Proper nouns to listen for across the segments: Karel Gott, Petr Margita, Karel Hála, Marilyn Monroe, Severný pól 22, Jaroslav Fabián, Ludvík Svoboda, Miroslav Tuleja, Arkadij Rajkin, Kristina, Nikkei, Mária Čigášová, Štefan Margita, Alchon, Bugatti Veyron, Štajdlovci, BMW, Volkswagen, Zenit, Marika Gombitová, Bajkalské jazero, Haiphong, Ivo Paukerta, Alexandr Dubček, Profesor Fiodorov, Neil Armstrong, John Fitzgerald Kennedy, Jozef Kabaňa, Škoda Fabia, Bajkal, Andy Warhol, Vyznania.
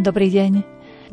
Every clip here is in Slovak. Dobrý deň.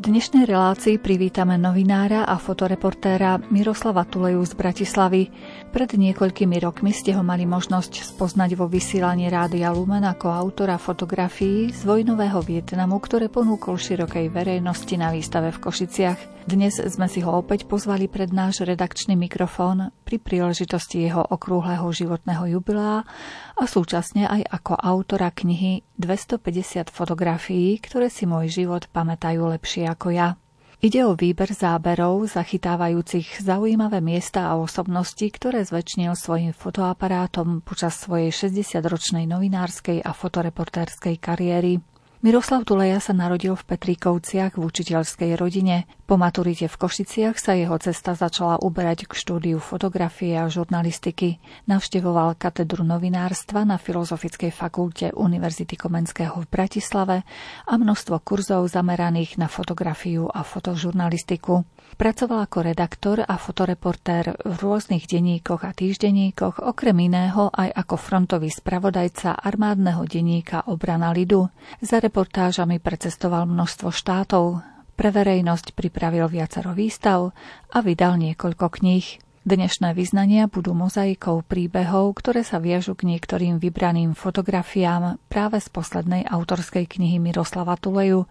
V dnešnej relácii privítame novinára a fotoreportéra Miroslava Tuleju z Bratislavy. Pred niekoľkými rokmi ste ho mali možnosť spoznať vo vysielaní Rádia Lumen ako autora fotografií z vojnového Vietnamu, ktoré ponúkol širokej verejnosti na výstave v Košiciach. Dnes sme si ho opäť pozvali pred náš redakčný mikrofón pri príležitosti jeho okrúhleho životného jubilea a súčasne aj ako autora knihy 250 fotografií, ktoré si môj život pamätajú lepšie ako ja. Ide o výber záberov zachytávajúcich zaujímavé miesta a osobnosti, ktoré zväčšnil svojim fotoaparátom počas svojej 60-ročnej novinárskej a fotoreportérskej kariéry. Miroslav Tuleja sa narodil v Petríkovciach v učiteľskej rodine. Po maturite v Košiciach sa jeho cesta začala uberať k štúdiu fotografie a žurnalistiky. Navštevoval katedru novinárstva na Filozofickej fakulte Univerzity Komenského v Bratislave a množstvo kurzov zameraných na fotografiu a fotožurnalistiku. Pracoval ako redaktor a fotoreportér v rôznych denníkoch a týždenníkoch, okrem iného aj ako frontový spravodajca armádneho denníka Obrana Ľudu. Za reportážami precestoval množstvo štátov, pre verejnosť pripravil viacero výstav a vydal niekoľko kníh. Dnešné vyznania budú mozaikou príbehov, ktoré sa viažu k niektorým vybraným fotografiám práve z poslednej autorskej knihy Miroslava Tuleju.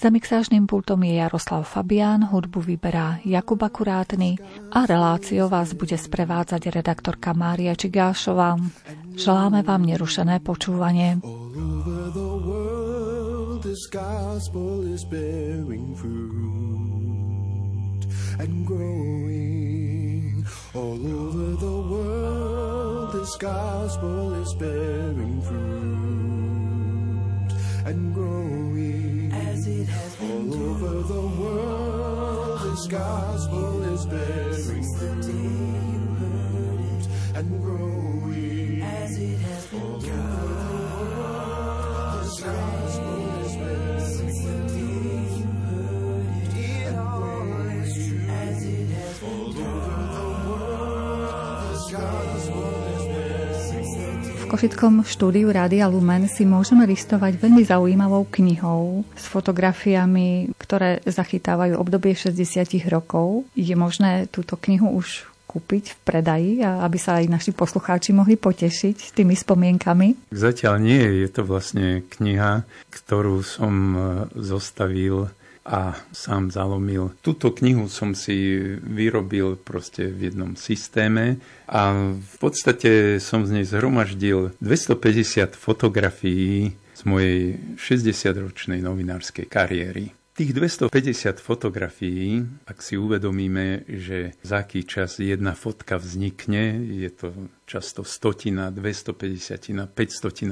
Za mixážnym pultom je Jaroslav Fabián, hudbu vyberá Jakub Akurátny a reláciou vás bude sprevádzať redaktorka Mária Čigášová. Želáme vám nerušené počúvanie. All over the world, this gospel is bearing fruit and growing. As it has been all over the world, this gospel is bearing fruit and growing. As it has been all over the world, this gospel is bearing fruit and growing. As it has been all over. V košickom štúdiu Rádia Lumen si môžeme listovať veľmi zaujímavou knihou s fotografiami, ktoré zachytávajú obdobie 60 rokov. Je možné túto knihu už kúpiť v predaji, aby sa aj naši poslucháči mohli potešiť tými spomienkami? Zatiaľ nie, je to vlastne kniha, ktorú som zostavil a sám zalomil. Túto knihu som si vyrobil proste v jednom systéme a v podstate som z nej zhromaždil 250 fotografií z mojej 60-ročnej novinárskej kariéry. Tých 250 fotografií, ak si uvedomíme, že za aký čas jedna fotka vznikne, je to často stotina, 250, 500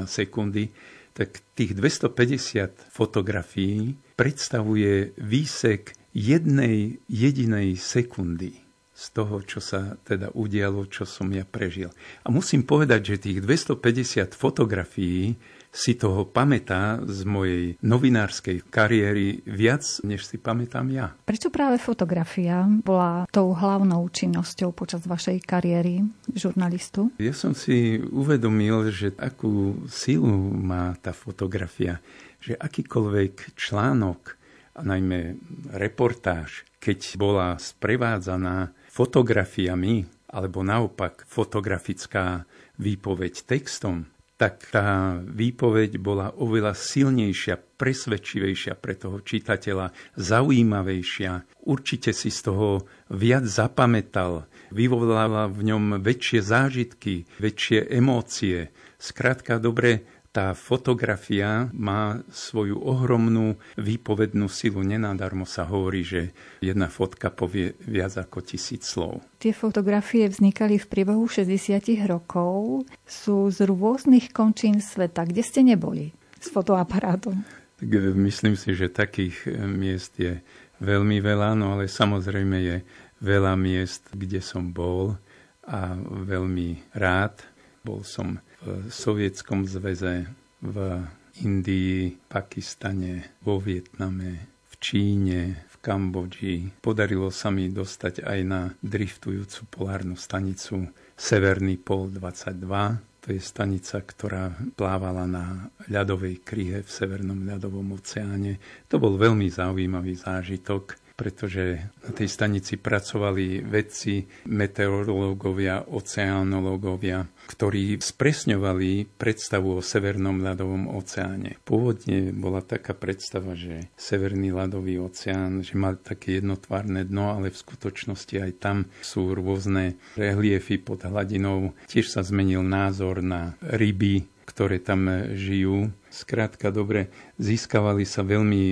sekundy, tak tých 250 fotografií predstavuje výsek jednej jedinej sekundy z toho, čo sa teda udialo, čo som ja prežil. A musím povedať, že tých 250 fotografií si toho pamätá z mojej novinárskej kariéry viac, než si pamätám ja. Prečo práve fotografia bola tou hlavnou činnosťou počas vašej kariéry žurnalistu? Ja som si uvedomil, že akú silu má tá fotografia, že akýkoľvek článok, a najmä reportáž, keď bola sprevádzaná fotografiami, alebo naopak fotografická výpoveď textom, tak tá výpoveď bola oveľa silnejšia, presvedčivejšia pre toho čitateľa, zaujímavejšia. Určite si z toho viac zapamätal, vyvolala v ňom väčšie zážitky, väčšie emócie. Skrátka, dobre, tá fotografia má svoju ohromnú výpovednú silu. Nenadarmo sa hovorí, že jedna fotka povie viac ako 1000 slov. Tie fotografie vznikali v priebehu 60 rokov. Sú z rôznych končín sveta. Kde ste neboli s fotoaparátom? Tak myslím si, že takých miest je veľmi veľa, no ale samozrejme je veľa miest, kde som bol a veľmi rád. Bol som v Sovietskom zväze, v Indii, Pakistane, vo Vietname, v Číne, v Kambodži. Podarilo sa mi dostať aj na driftujúcu polárnu stanicu Severný pól 22. To je stanica, ktorá plávala na ľadovej kryhe v Severnom ľadovom oceáne. To bol veľmi zaujímavý zážitok, pretože na tej stanici pracovali vedci, meteorológovia, oceánológovia, ktorí spresňovali predstavu o Severnom ľadovom oceáne. Pôvodne bola taká predstava, že Severný ľadový oceán, že mal také jednotvárne dno, ale v skutočnosti aj tam sú rôzne reliefy pod hladinou. Tiež sa zmenil názor na ryby, ktoré tam žijú. Skrátka, dobre, získavali sa veľmi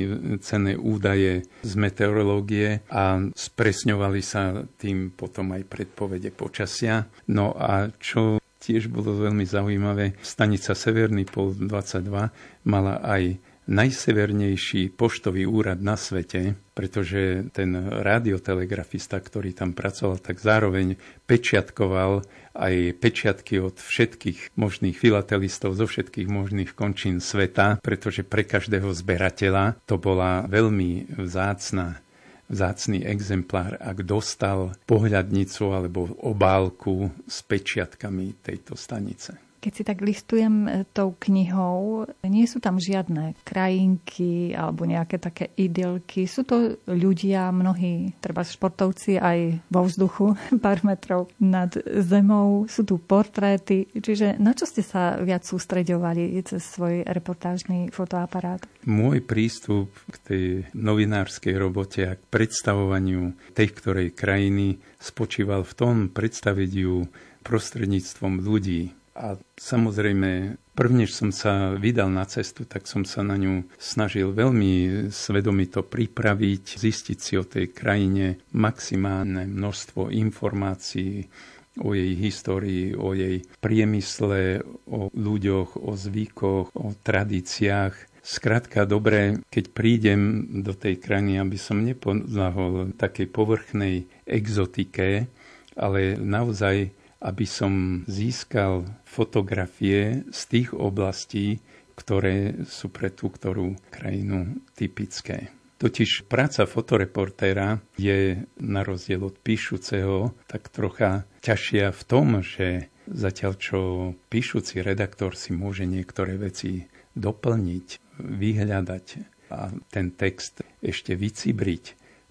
cenné údaje z meteorológie a spresňovali sa tým potom aj predpovede počasia. No a čo tiež bolo veľmi zaujímavé, stanica Severný pól 22 mala aj najsevernejší poštový úrad na svete, pretože ten radiotelegrafista, ktorý tam pracoval, tak zároveň pečiatkoval aj pečiatky od všetkých možných filatelistov zo všetkých možných končín sveta, pretože pre každého zberateľa to bola veľmi vzácny exemplár, ak dostal pohľadnicu alebo obálku s pečiatkami tejto stanice. Keď si tak listujem tou knihou, nie sú tam žiadne krajinky alebo nejaké také idylky. Sú to ľudia, mnohí, treba športovci aj vo vzduchu, pár metrov nad zemou. Sú tu portréty. Čiže na čo ste sa viac sústreďovali cez svoj reportážny fotoaparát? Môj prístup k tej novinárskej robote a k predstavovaniu tej ktorej krajiny spočíval v tom predstaviť ju prostredníctvom ľudí. A samozrejme, prvnež som sa vydal na cestu, tak som sa na ňu snažil veľmi svedomito pripraviť, zistiť si o tej krajine maximálne množstvo informácií o jej histórii, o jej priemysle, o ľuďoch, o zvykoch, o tradíciách. Skrátka, dobre, keď prídem do tej krajiny, aby som nepodľahol takej povrchnej exotike, ale naozaj aby som získal fotografie z tých oblastí, ktoré sú pre tú ktorú krajinu typické. Totiž práca fotoreportéra je na rozdiel od píšuceho tak trocha ťažšia v tom, že zatiaľ čo píšuci redaktor si môže niektoré veci doplniť, vyhľadať a ten text ešte vycibriť,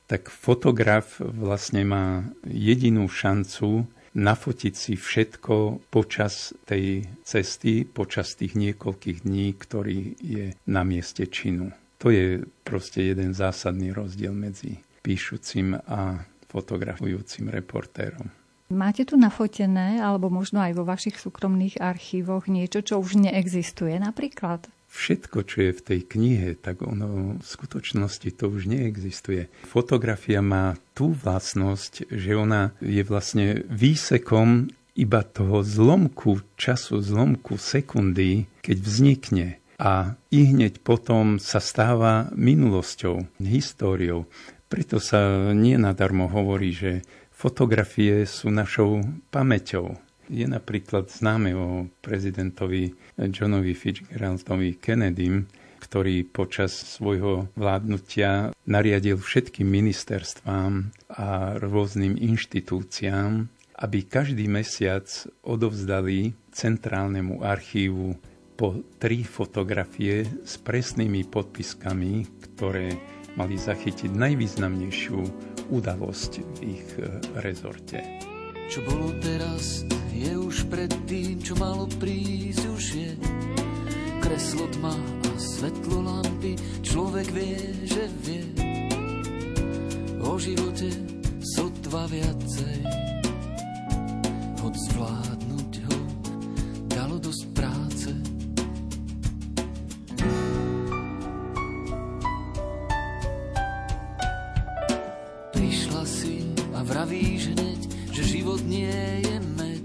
tak fotograf vlastne má jedinú šancu nafotiť si všetko počas tej cesty, počas tých niekoľkých dní, ktorý je na mieste činu. To je proste jeden zásadný rozdiel medzi píšucim a fotografujúcim reportérom. Máte tu nafotené, alebo možno aj vo vašich súkromných archívoch niečo, čo už neexistuje napríklad? Všetko, čo je v tej knihe, tak ono v skutočnosti to už neexistuje. Fotografia má tú vlastnosť, že ona je vlastne výsekom iba toho zlomku času, zlomku sekundy, keď vznikne. A ihneď potom sa stáva minulosťou, históriou. Preto sa nenadarmo hovorí, že fotografie sú našou pamäťou. Je napríklad známe o prezidentovi Johnovi Fitzgeraldovi Kennedym, ktorý počas svojho vládnutia nariadil všetkým ministerstvám a rôznym inštitúciám, aby každý mesiac odovzdali centrálnemu archívu po 3 fotografie s presnými podpiskami, ktoré mali zachytiť najvýznamnejšiu udalosť v ich rezorte. Čo bolo teraz, je už pred tým, čo malo prísť, už je. Kreslo tma a svetlo lampy, človek vie, že vie. O živote sotva viacej, hoď zvládnuť ho dalo dosť práce. Prišla si a vravíš hneď, že život nie je med.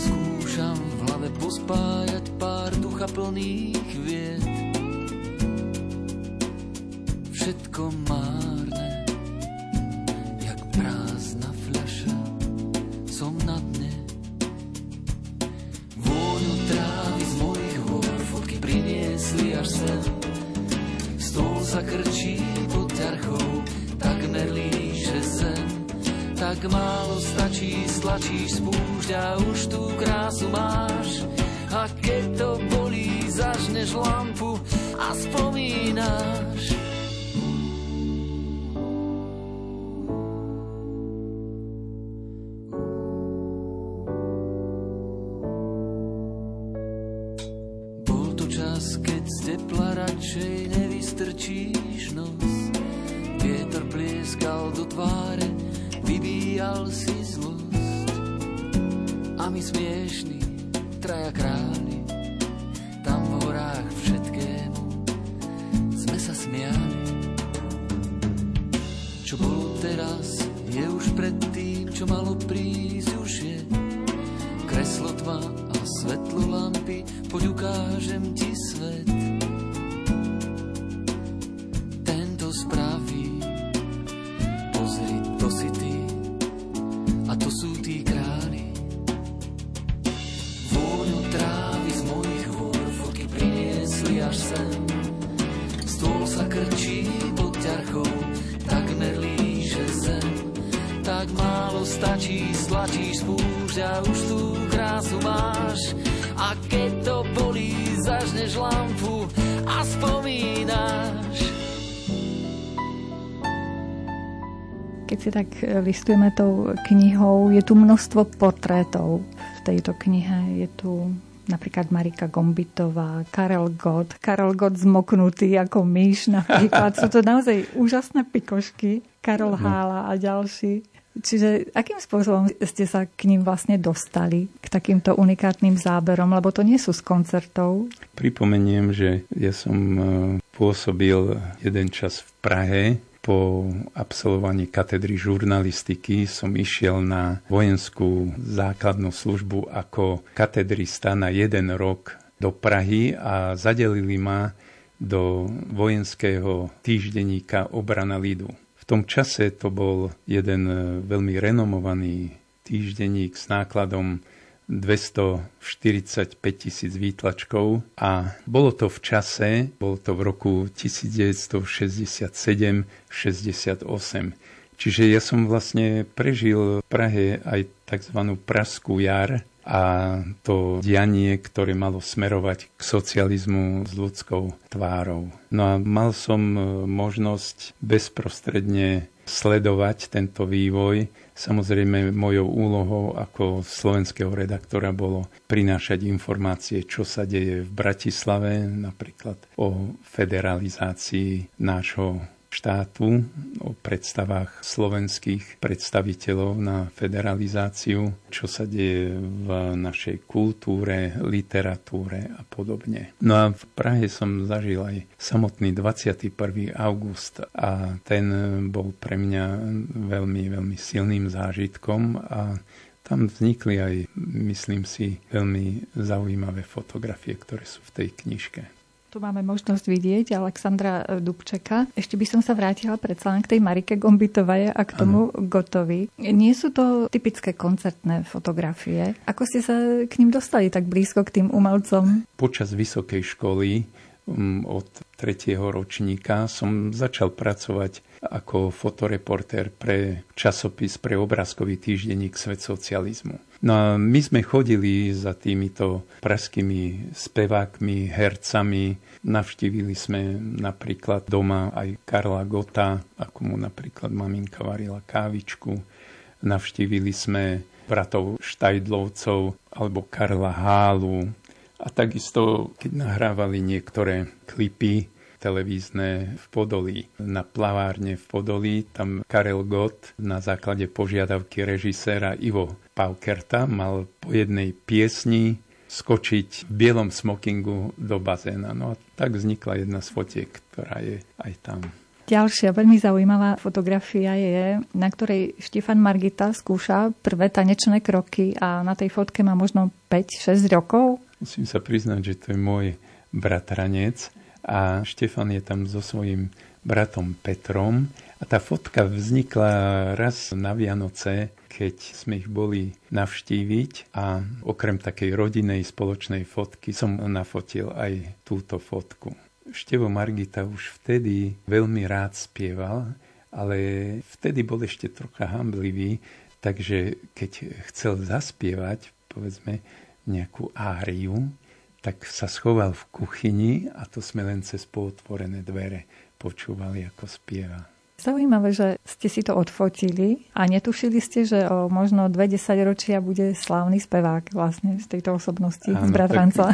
Skúšam v hlave pospájať pár ducha plných vied. Všetko márne, jak prázdna fľaša, som na dne. Vôňu trávy z mojich hôr fotky priniesli až sem. Stôl sa krčí pod ťarchou, takmer líše zem. Tak málo stačí, stlačíš, spúšť a už tú krásu máš. A keď to bolí, zažneš lampu a spomínaš. Bol to čas, keď z tepla radšej nevystrčíš nos. Vietor plieskal do tváre, vybíjal si zlosť. A my smiešní traja králi, tam v horách všetkému sme sa smiali. Čo bolo teraz, je už pred tým, čo malo prísť, už je. Kreslo tma a svetlo lampy, poď ukážem ti svet. Tento spraví, pozri, to si ty, a to sú tí králi. Trávy z mojich hôr fotky priniesli až sem. Stôl sa krčí pod ťarchou, takmer líže zem. Tak málo stačí, stlačíš spúšť a už tú krásu máš. A keď to bolí, zažneš lampu a spomínaš. Keď si tak listujeme tou knihou, je tu množstvo portrétov. V tejto knihe je tu napríklad Marika Gombitová, Karel Gott. Karel Gott zmoknutý ako myš napríklad. Sú to naozaj úžasné pikošky. Karel Hála a ďalší. Čiže akým spôsobom ste sa k ním vlastne dostali? K takýmto unikátnym záberom? Lebo to nie sú z koncertov. Pripomeniem, že ja som pôsobil jeden čas v Prahe. Po absolvovaní katedry žurnalistiky som išiel na vojenskú základnú službu ako katedrista na 1 rok do Prahy a zadelili ma do vojenského týždenníka Obrana Ľudu. V tom čase to bol jeden veľmi renomovaný týždenník s nákladom 245 000 výtlačkov a bolo to v čase, bolo to v roku 1967-68. Čiže ja som vlastne prežil v Prahe aj tzv. Pražskú jar a to dianie, ktoré malo smerovať k socializmu s ľudskou tvárou. No a mal som možnosť bezprostredne sledovať tento vývoj. Samozrejme, mojou úlohou ako slovenského redaktora bolo prinášať informácie, čo sa deje v Bratislave, napríklad o federalizácii nášho štátu, o predstavách slovenských predstaviteľov na federalizáciu, čo sa deje v našej kultúre, literatúre a podobne. No a v Prahe som zažil aj samotný 21. august a ten bol pre mňa veľmi, veľmi silným zážitkom a tam vznikli aj, myslím si, veľmi zaujímavé fotografie, ktoré sú v tej knižke. Tu máme možnosť vidieť Alexandra Dubčeka. Ešte by som sa vrátila predsa len k tej Marike Gombitovej a k tomu Gotovi. Nie sú to typické koncertné fotografie. Ako ste sa k ním dostali tak blízko k tým umelcom? Počas vysokej školy od 3. ročníka som začal pracovať ako fotoreportér pre časopis, pre obrázkový týždenník Svet socializmu. No a my sme chodili za týmito pražskými spevákmi, hercami. Navštívili sme napríklad doma aj Karla Gotta, ako mu napríklad maminka varila kávičku. Navštívili sme bratov Štajdlovcov alebo Karla Hálu. A takisto, keď nahrávali niektoré klipy televízne v Podolí. Na plavárne v Podolí, tam Karel Gott na základe požiadavky režiséra Ivo Paukerta mal po jednej piesni skočiť v bielom smokingu do bazéna. No a tak vznikla jedna z fotiek, ktorá je aj tam. Ďalšia veľmi zaujímavá fotografia je, na ktorej Štefan Margita skúša prvé tanečné kroky a na tej fotke má možno 5-6 rokov. Musím sa priznať, že to je môj bratranec. A Štefan je tam so svojím bratom Petrom. A tá fotka vznikla raz na Vianoce, keď sme ich boli navštíviť. A okrem takej rodinej spoločnej fotky som nafotil aj túto fotku. Števo Margita už vtedy veľmi rád spieval, ale vtedy bol ešte trocha hanblivý, takže keď chcel zaspievať, povedzme, nejakú áriu, tak sa schoval v kuchyni a to sme len cez pootvorené dvere počúvali, ako spieva. Zaujímavé, že ste si to odfotili a netušili ste, že o možno 20 ročia bude slávny spevák vlastne z tejto osobnosti, áno, z Bratranca.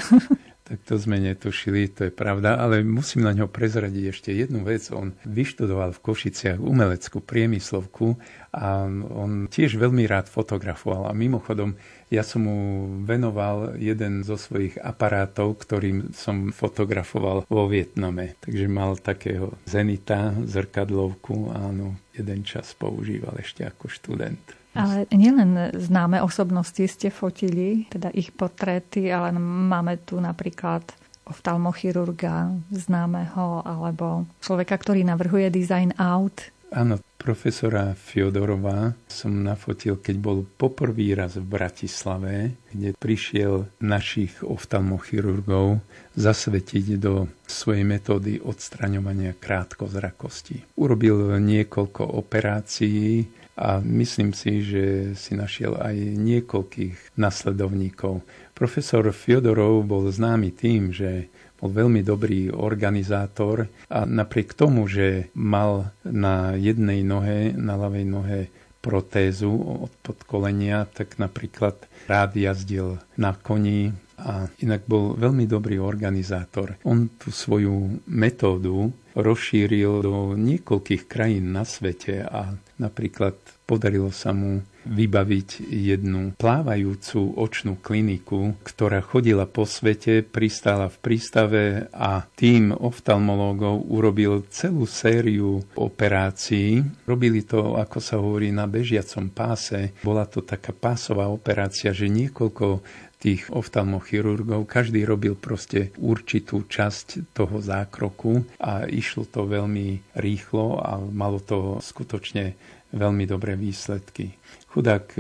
Tak to sme netušili, to je pravda, ale musím na ňo prezradiť ešte jednu vec. On vyštudoval v Košiciach umeleckú priemyslovku a on tiež veľmi rád fotografoval. A mimochodom, ja som mu venoval jeden zo svojich aparátov, ktorým som fotografoval vo Vietname. Takže mal takého Zenita, zrkadlovku, áno, jeden čas používal ešte ako študent. Ale nielen známe osobnosti ste fotili, teda ich portréty, ale máme tu napríklad oftalmochirurga známeho alebo človeka, ktorý navrhuje dizajn aut. Áno, profesora Fiodorova som nafotil, keď bol poprvý raz v Bratislave, kde prišiel našich oftalmochirurgov zasvetiť do svojej metódy odstraňovania krátkozrakosti. Urobil niekoľko operácií, a myslím si, že si našiel aj niekoľkých nasledovníkov. Profesor Fiodorov bol známy tým, že bol veľmi dobrý organizátor a napriek tomu, že mal na jednej nohe, na ľavej nohe protézu od podkolenia, tak napríklad rád jazdil na koni a inak bol veľmi dobrý organizátor. On tú svoju metódu rozšíril do niekoľkých krajín na svete a napríklad podarilo sa mu vybaviť jednu plávajúcu očnú kliniku, ktorá chodila po svete, pristála v prístave a tím oftalmológov urobil celú sériu operácií. Robili to, ako sa hovorí, na bežiacom páse. Bola to taká pásová operácia, že niekoľko tých oftalmochirurgov, každý robil proste určitú časť toho zákroku a išlo to veľmi rýchlo a malo to skutočne veľmi dobré výsledky. Chudák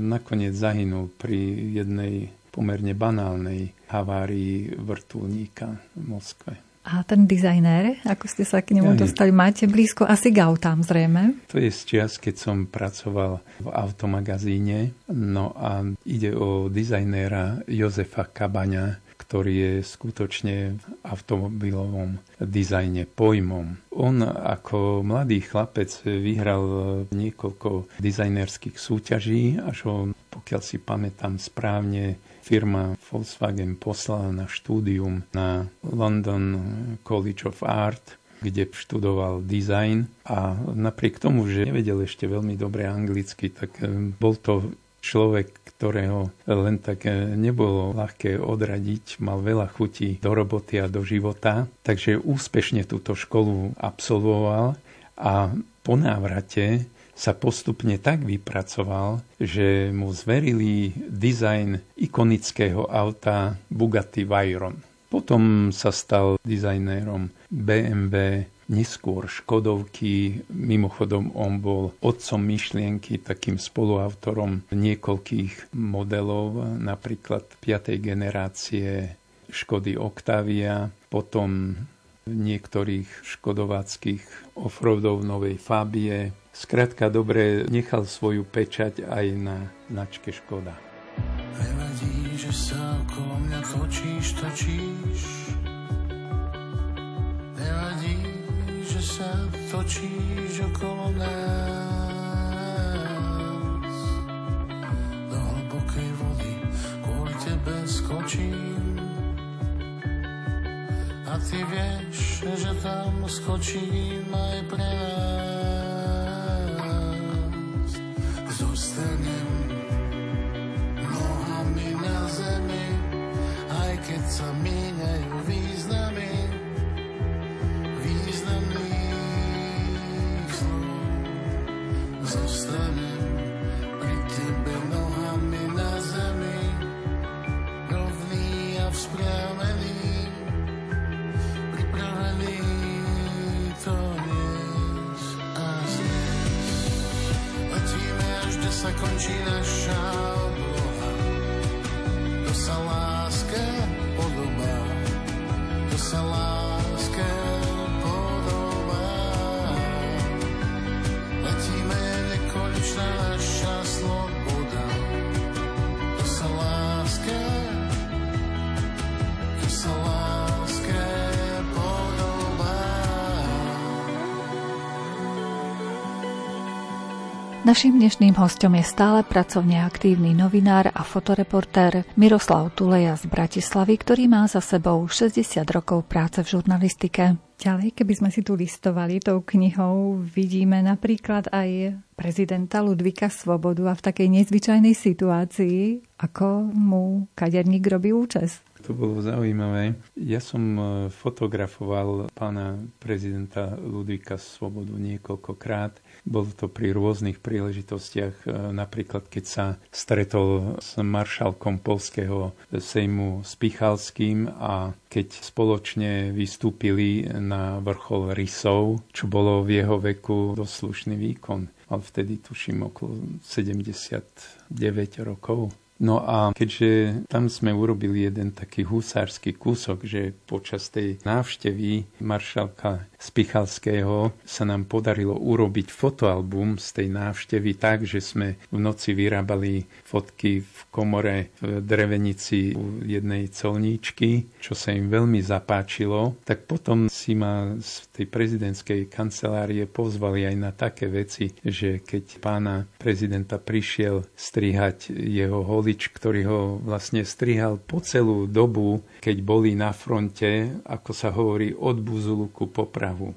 nakoniec zahynul pri jednej pomerne banálnej havárii vrtuľníka v Moskve. A ten dizajnér, ako ste sa k nemu dostali, máte blízko asi k autám zrejme? To je z čias, keď som pracoval v automagazíne. No a ide o dizajnéra Jozefa Kabaňa, ktorý je skutočne v automobilovom dizajne pojmom. On ako mladý chlapec vyhral niekoľko dizajnerských súťaží, až ho, pokiaľ si pamätám správne, firma Volkswagen poslala na štúdium na London College of Art, kde študoval design a napriek tomu, že nevedel ešte veľmi dobre anglicky, tak bol to človek, ktorého len tak nebolo ľahké odradiť, mal veľa chutí do roboty a do života, takže úspešne túto školu absolvoval a po návrate sa postupne tak vypracoval, že mu zverili dizajn ikonického auta Bugatti Veyron. Potom sa stal dizajnérom BMW, neskôr Škodovky. Mimochodom, on bol otcom myšlienky, takým spoluautorom niekoľkých modelov, napríklad 5. generácie Škody Octavia, potom niektorých škodováckých offroadov novej Fabie. Skrátka dobre, nechal svoju pečať aj na značke Škoda. Nevadí, že sa okolo mňa točíš. Nevadí, že sa točíš okolo nás. Do hlbokej vody kvôli tebe skočím. A ty vieš, že tam skočím aj pre nás. Zostanem nohami na zemi, aj keď sa míňajú významy významných slov. Zostanem pri tebe nohami na zemi, rovný a vzpriamený. Sa končí naša obloha, to sa láske podobá, to sa láske podobá. Letíme nekonečná naša sloboda, to sa láske Naším dnešným hostom je stále pracovne aktívny novinár a fotoreportér Miroslav Tuleja z Bratislavy, ktorý má za sebou 60 rokov práce v žurnalistike. Ďalej, keby sme si tu listovali tou knihou, vidíme napríklad aj prezidenta Ludvíka Svobodu a v takej nezvyčajnej situácii, ako mu kaderník robí účes. To bolo zaujímavé. Ja som fotografoval pána prezidenta Ludvíka Svobodu niekoľkokrát. Bolo to pri rôznych príležitostiach, napríklad keď sa stretol s maršalkom poľského sejmu Spichalským a keď spoločne vystúpili na vrchol Rysov, čo bolo v jeho veku doslušný výkon. Mal vtedy, tuším, okolo 79 rokov. No a keďže tam sme urobili jeden taký husársky kúsok, že počas tej návštevy maršalka Spichalského sa nám podarilo urobiť fotoalbum z tej návštevy tak, že sme v noci vyrábali fotky v komore v drevenici u jednej colníčky, čo sa im veľmi zapáčilo, tak potom si ma z tej prezidentskej kancelárie pozvali aj na také veci, že keď pána prezidenta prišiel strihať jeho holí, ktorý ho vlastne strihal po celú dobu, keď boli na fronte, ako sa hovorí, od Buzuluku po Prahu.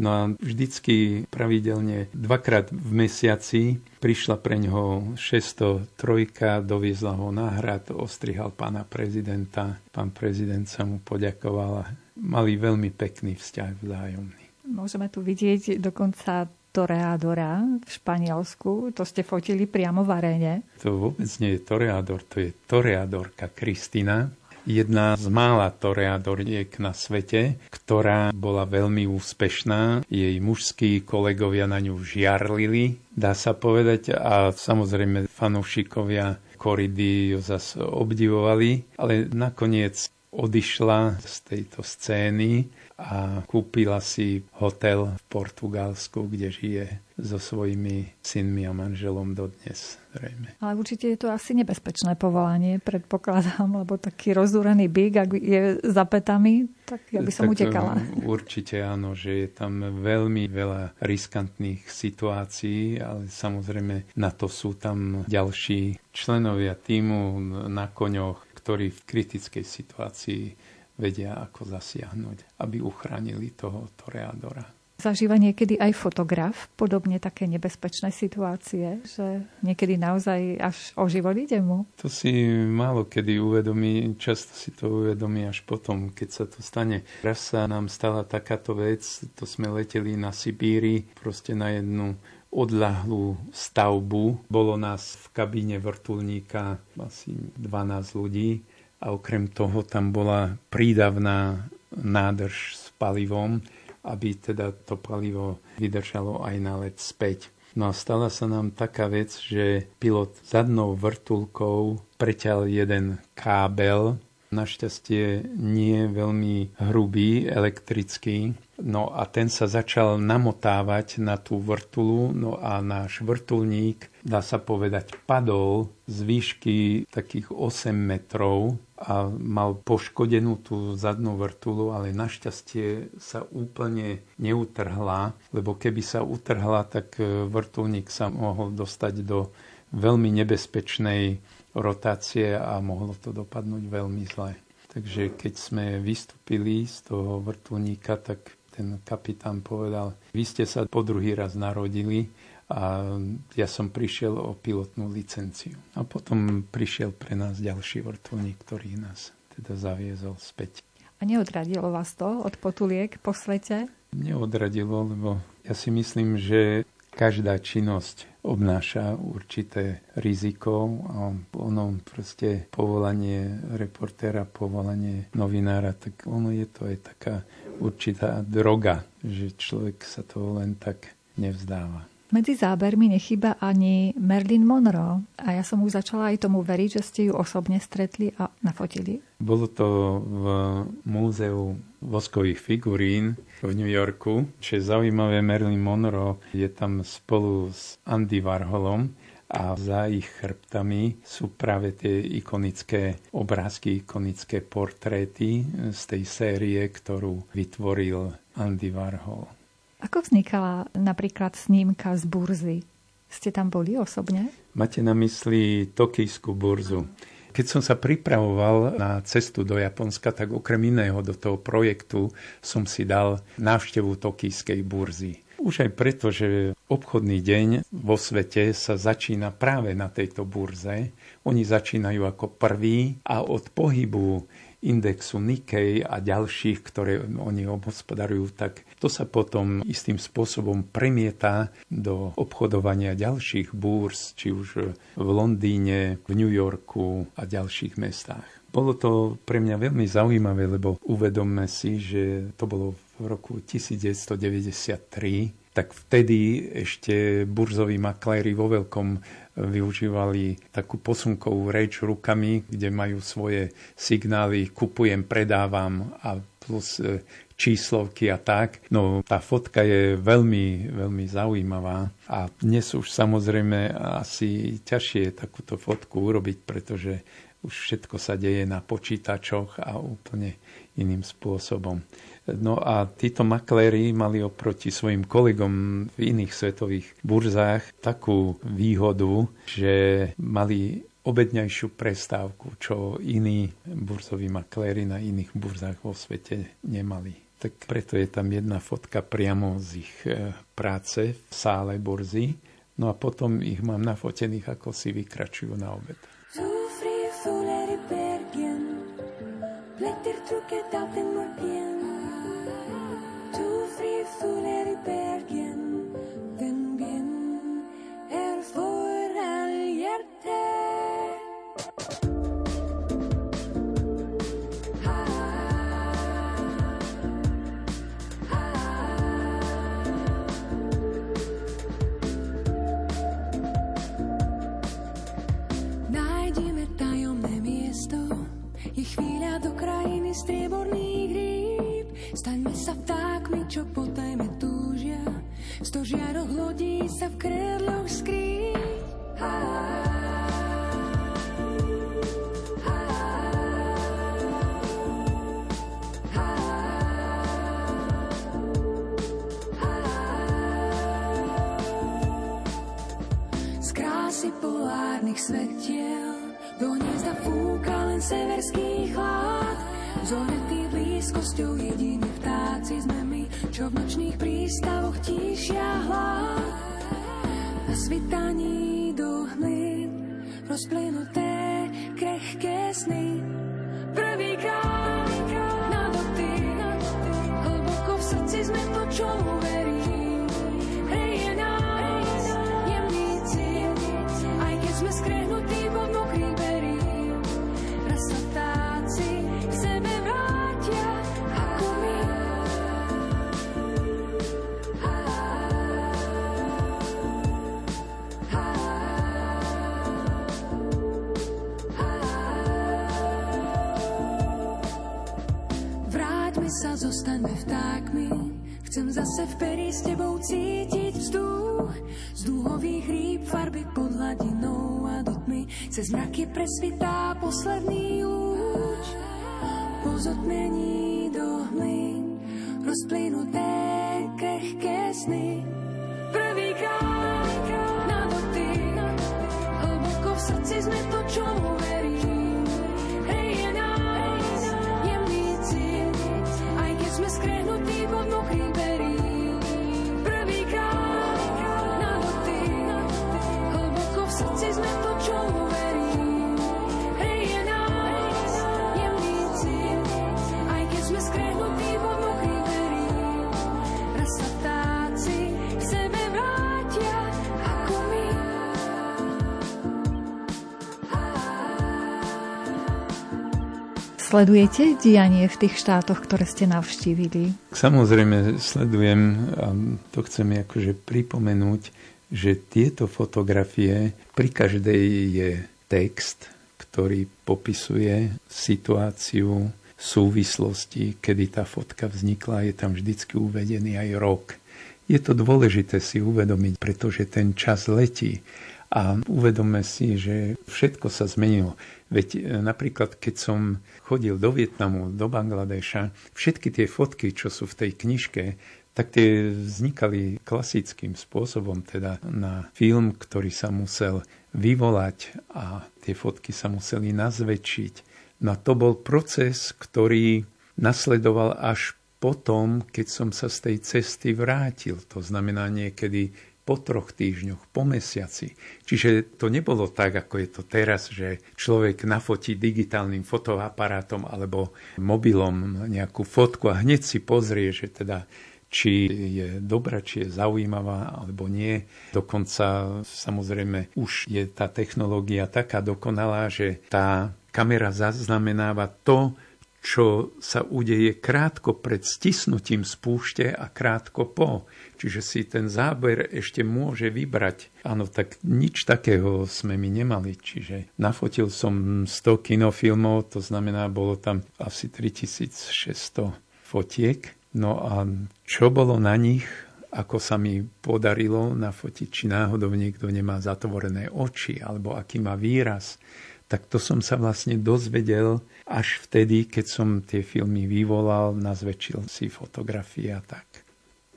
No a vždycky pravidelne dvakrát v mesiaci prišla preňho 603, doviezla ho na hrad, ostrihal pána prezidenta. Pán prezident sa mu poďakoval a mali veľmi pekný vzťah vzájomný. Môžeme tu vidieť dokonca toreadora v Španielsku. To ste fotili priamo v aréne. To vôbec nie je toreador, to je toreadorka Kristina. Jedna z mála toreadoriek na svete, ktorá bola veľmi úspešná. Jej mužskí kolegovia na ňu žiarlili, dá sa povedať, a samozrejme fanúšikovia koridy ju zase obdivovali, ale nakoniec odišla z tejto scény a kúpila si hotel v Portugalsku, kde žije so svojimi synmi a manželom dodnes. Zrejme. Ale určite je to asi nebezpečné povolanie, predpokladám, lebo taký rozdúrený bík, ak je za petami, tak ja by som utekala. Určite áno, že je tam veľmi veľa riskantných situácií, ale samozrejme na to sú tam ďalší členovia tímu na koňoch, ktorí v kritickej situácii vedia, ako zasiahnuť, aby uchránili toho toreadora. Zažíva niekedy aj fotograf podobne také nebezpečné situácie, že niekedy naozaj až o život ide mu? To si málo kedy uvedomí, často si to uvedomí až potom, keď sa to stane. Raz sa nám stala takáto vec, to sme leteli na Sibíri, proste na jednu odľahlú stavbu. Bolo nás v kabíne vrtuľníka asi 12 ľudí a okrem toho tam bola prídavná nádrž s palivom, aby teda to palivo vydržalo aj na let späť. No a stala sa nám taká vec, že pilot zadnou vrtuľkou preťal jeden kábel, našťastie nie veľmi hrubý, elektrický. No a ten sa začal namotávať na tú vrtuľu, no a náš vrtuľník, dá sa povedať, padol z výšky takých 8 metrov a mal poškodenú tú zadnú vrtuľu, ale našťastie sa úplne neutrhla, lebo keby sa utrhla, tak vrtuľník sa mohol dostať do veľmi nebezpečnej rotácie a mohlo to dopadnúť veľmi zle. Takže keď sme vystúpili z toho vrtuľníka, tak ten kapitán povedal, vy ste sa po druhý raz narodili a ja som prišiel o pilotnú licenciu. A potom prišiel pre nás ďalší vrtuľník, ktorý nás teda zaviezol späť. A neodradilo vás to od potuliek po svete? Neodradilo, lebo ja si myslím, že každá činnosť obnáša určité riziko a ono proste povolanie reportéra, povolanie novinára, tak ono je to aj taká určitá droga, že človek sa toho len tak nevzdáva. Medzi zábermi nechýba ani Marilyn Monroe a ja som už začala aj tomu veriť, že ste ju osobne stretli a nafotili. Bolo to v múzeu voskových figurín v New Yorku. Čo je zaujímavé, Marilyn Monroe je tam spolu s Andy Warholom a za ich chrbtami sú práve tie ikonické obrázky, ikonické portréty z tej série, ktorú vytvoril Andy Warhol. Ako vznikala napríklad snímka z burzy? Ste tam boli osobne? Máte na mysli Tokijskú burzu. Keď som sa pripravoval na cestu do Japonska, tak okrem iného do toho projektu som si dal návštevu Tokijskej burzy. Už aj preto, že obchodný deň vo svete sa začína práve na tejto burze. Oni začínajú ako prví a od pohybu indexu Nikkei a ďalších, ktoré oni obhospodarujú, tak to sa potom istým spôsobom premieta do obchodovania ďalších búrz, či už v Londýne, v New Yorku a ďalších mestách. Bolo to pre mňa veľmi zaujímavé, lebo uvedomme si, že to bolo v roku 1993, tak vtedy ešte burzoví makléri vo veľkom využívali takú posunkovú reč rukami, kde majú svoje signály kupujem, predávam a plus číslovky a tak. No tá fotka je veľmi, veľmi zaujímavá a dnes už samozrejme asi ťažšie je takúto fotku urobiť, pretože už všetko sa deje na počítačoch a úplne iným spôsobom. No a títo makléri mali oproti svojim kolegom v iných svetových burzách takú výhodu, že mali obedňajšiu prestávku, čo iní burzoví makléri na iných burzách vo svete nemali. Tak preto je tam jedna fotka priamo z ich práce v sále burzy. No a potom ich mám nafotených, ako si vykračujú na obed. Zostaňme vtákmi, chcem zase v peri s tebou cítiť vzduch z dúhových rýb, farby pod hladinou a do tmy cez mraky presvitá posledný lúč. Pozotmení do hmlín rozplynuté krehké sny. Prvýkrát na dotyk hlboko v srdci sme to, čomu verím. Sme skrehnutí pod mokrým perím. Prvýkrát na dotyk hlboko v srdci sme to, čomu verím. Hej, je nás jemný cít, aj keď sme skrehnutí pod mokrým perím. Raz sa vtáci k sebe vrátia ako my. Sledujete dianie v tých štátoch, ktoré ste navštívili? Samozrejme sledujem a to chcem akože pripomenúť, že tieto fotografie, pri každej je text, ktorý popisuje situáciu, súvislosti, kedy tá fotka vznikla, je tam vždycky uvedený aj rok. Je to dôležité si uvedomiť, pretože ten čas letí. A uvedome si, že všetko sa zmenilo. Veď napríklad, keď som chodil do Vietnamu, do Bangladeša, všetky tie fotky, čo sú v tej knižke, tak tie vznikali klasickým spôsobom, teda na film, ktorý sa musel vyvolať a tie fotky sa museli nazväčšiť. No to bol proces, ktorý nasledoval až potom, keď som sa z tej cesty vrátil. To znamená niekedy po 3 týždňoch, po mesiaci. Čiže to nebolo tak, ako je to teraz, že človek nafotí digitálnym fotoaparátom alebo mobilom nejakú fotku a hneď si pozrie, že teda či je dobrá, či je zaujímavá, alebo nie. Dokonca, samozrejme, už je tá technológia taká dokonalá, že tá kamera zaznamenáva to, čo sa udeje krátko pred stisnutím spúšte a krátko po. Čiže si ten záber ešte môže vybrať. Áno, tak nič takého sme my nemali. Čiže nafotil som 100 kinofilmov, to znamená, bolo tam asi 3600 fotiek. No a čo bolo na nich, ako sa mi podarilo nafotiť, či náhodou niekto nemá zatvorené oči, alebo aký má výraz, tak to som sa vlastne dozvedel až vtedy, keď som tie filmy vyvolal, nazväčšil si fotografie a tak.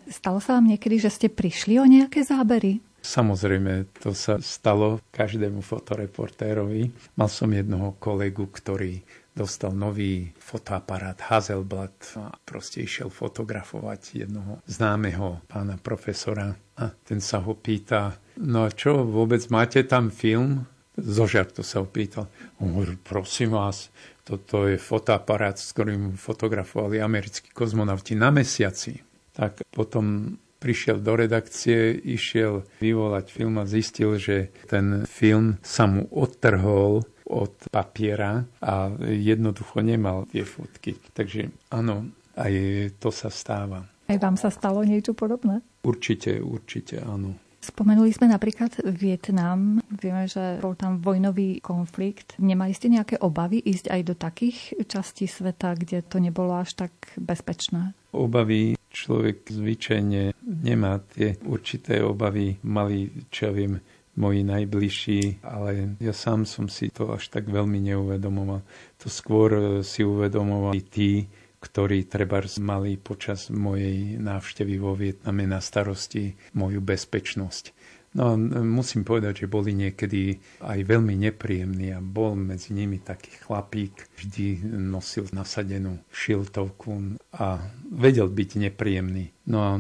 Stalo sa vám niekedy, že ste prišli o nejaké zábery? Samozrejme, to sa stalo každému fotoreportérovi. Mal som jednoho kolegu, ktorý dostal nový fotoaparát Hasselblad a proste išiel fotografovať jednoho známeho pána profesora. A ten sa ho pýta, no a čo, vôbec máte tam film? Zo žartu sa opýtal. Hovoril, prosím vás, toto je fotoaparát, s ktorým fotografovali americkí kozmonauti na mesiaci. Tak potom prišiel do redakcie, išiel vyvolať film a zistil, že ten film sa mu odtrhol od papiera a jednoducho nemal tie fotky. Takže áno, aj to sa stáva. Aj vám sa stalo niečo podobné? Určite, určite áno. Spomenuli sme napríklad Vietnam. Vieme, že bol tam vojnový konflikt. Nemali ste nejaké obavy ísť aj do takých častí sveta, kde to nebolo až tak bezpečné? Obavy človek zvyčajne nemá. Tie určité obavy mali, čo viem, moji najbližší, ale ja sám som si to až tak veľmi neuvedomoval. To skôr si uvedomovali tí, ktorí trebárs mali počas mojej návštevy vo Vietname na starosti moju bezpečnosť. No musím povedať, že boli niekedy aj veľmi nepríjemní a bol medzi nimi taký chlapík, vždy nosil nasadenú šiltovku a vedel byť nepríjemný. No a